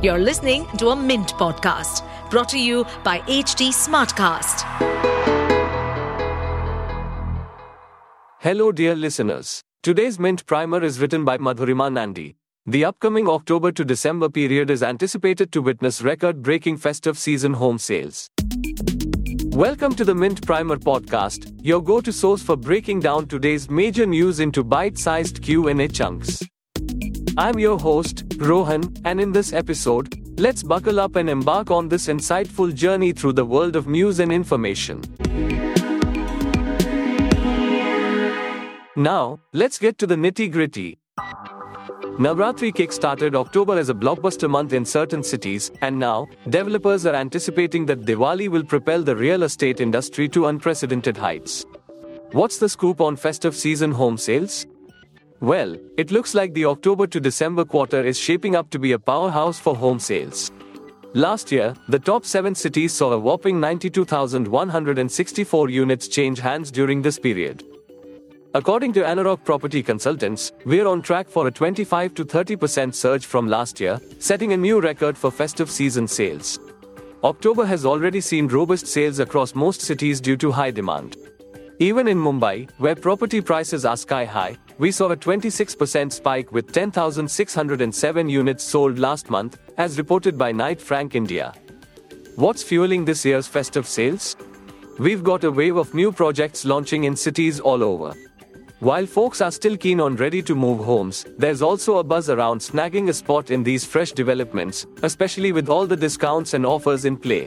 You're listening to a Mint Podcast, brought to you by HD Smartcast. Hello dear listeners. Today's Mint Primer is written by Madhurima Nandi. The upcoming October to December period is anticipated to witness record-breaking festive season home sales. Welcome to the Mint Primer podcast, your go-to source for breaking down today's major news into bite-sized Q&A chunks. I'm your host, Rohan, and in this episode, let's buckle up and embark on this insightful journey through the world of news and information. Now, let's get to the nitty-gritty. Navratri kick-started October as a blockbuster month in certain cities, and now, developers are anticipating that Diwali will propel the real estate industry to unprecedented heights. What's the scoop on festive season home sales? Well, it looks like the October to December quarter is shaping up to be a powerhouse for home sales. Last year, the top 7 cities saw a whopping 92,164 units change hands during this period. According to Anarock Property Consultants, we're on track for a 25 to 30% surge from last year, setting a new record for festive season sales. October has already seen robust sales across most cities due to high demand. Even in Mumbai, where property prices are sky-high, we saw a 26% spike with 10,607 units sold last month, as reported by Knight Frank India. What's fueling this year's festive sales? We've got a wave of new projects launching in cities all over. While folks are still keen on ready-to-move homes, there's also a buzz around snagging a spot in these fresh developments, especially with all the discounts and offers in play.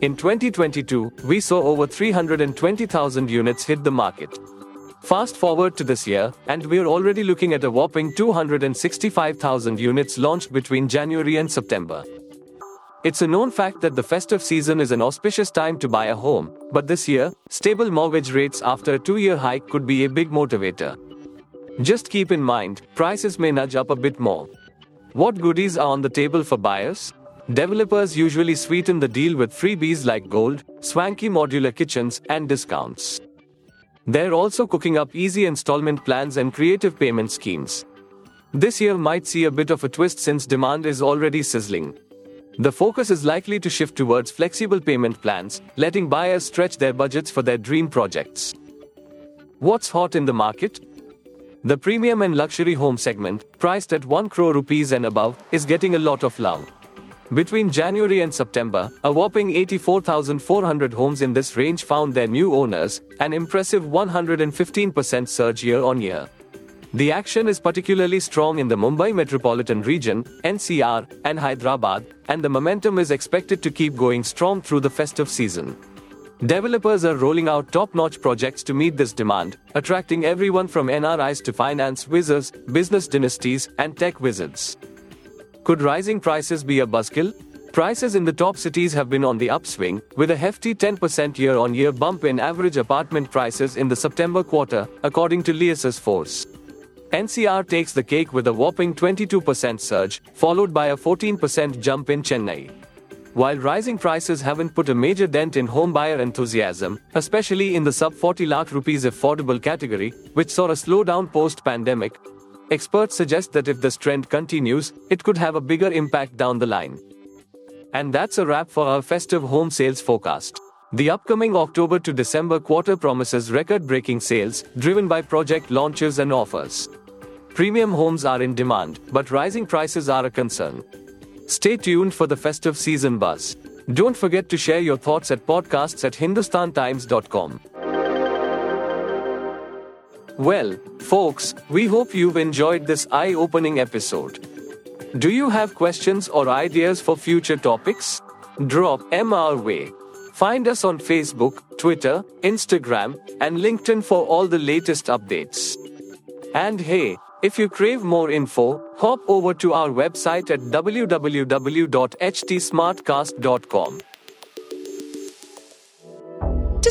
In 2022, we saw over 320,000 units hit the market. Fast forward to this year, and we're already looking at a whopping 265,000 units launched between January and September. It's a known fact that the festive season is an auspicious time to buy a home, but this year, stable mortgage rates after a 2-year hike could be a big motivator. Just keep in mind, prices may nudge up a bit more. What goodies are on the table for buyers? Developers usually sweeten the deal with freebies like gold, swanky modular kitchens, and discounts. They're also cooking up easy installment plans and creative payment schemes. This year might see a bit of a twist since demand is already sizzling. The focus is likely to shift towards flexible payment plans, letting buyers stretch their budgets for their dream projects. What's hot in the market? The premium and luxury home segment, priced at 1 crore rupees and above, is getting a lot of love. Between January and September, a whopping 84,400 homes in this range found their new owners, an impressive 115% surge year-on-year. The action is particularly strong in the Mumbai metropolitan region, NCR, and Hyderabad, and the momentum is expected to keep going strong through the festive season. Developers are rolling out top-notch projects to meet this demand, attracting everyone from NRIs to finance wizards, business dynasties, and tech wizards. Could rising prices be a buzzkill? Prices in the top cities have been on the upswing, with a hefty 10% year-on-year bump in average apartment prices in the September quarter, according to Leas's Force. NCR takes the cake with a whopping 22% surge, followed by a 14% jump in Chennai. While rising prices haven't put a major dent in home buyer enthusiasm, especially in the sub-40 lakh rupees affordable category, which saw a slowdown post-pandemic, experts suggest that if this trend continues, it could have a bigger impact down the line. And that's a wrap for our festive home sales forecast. The upcoming October to December quarter promises record-breaking sales, driven by project launches and offers. Premium homes are in demand, but rising prices are a concern. Stay tuned for the festive season buzz. Don't forget to share your thoughts at podcasts@hindustantimes.com. Well, folks, we hope you've enjoyed this eye-opening episode. Do you have questions or ideas for future topics? Drop them our way. Find us on Facebook, Twitter, Instagram, and LinkedIn for all the latest updates. And hey, if you crave more info, hop over to our website at www.htsmartcast.com. To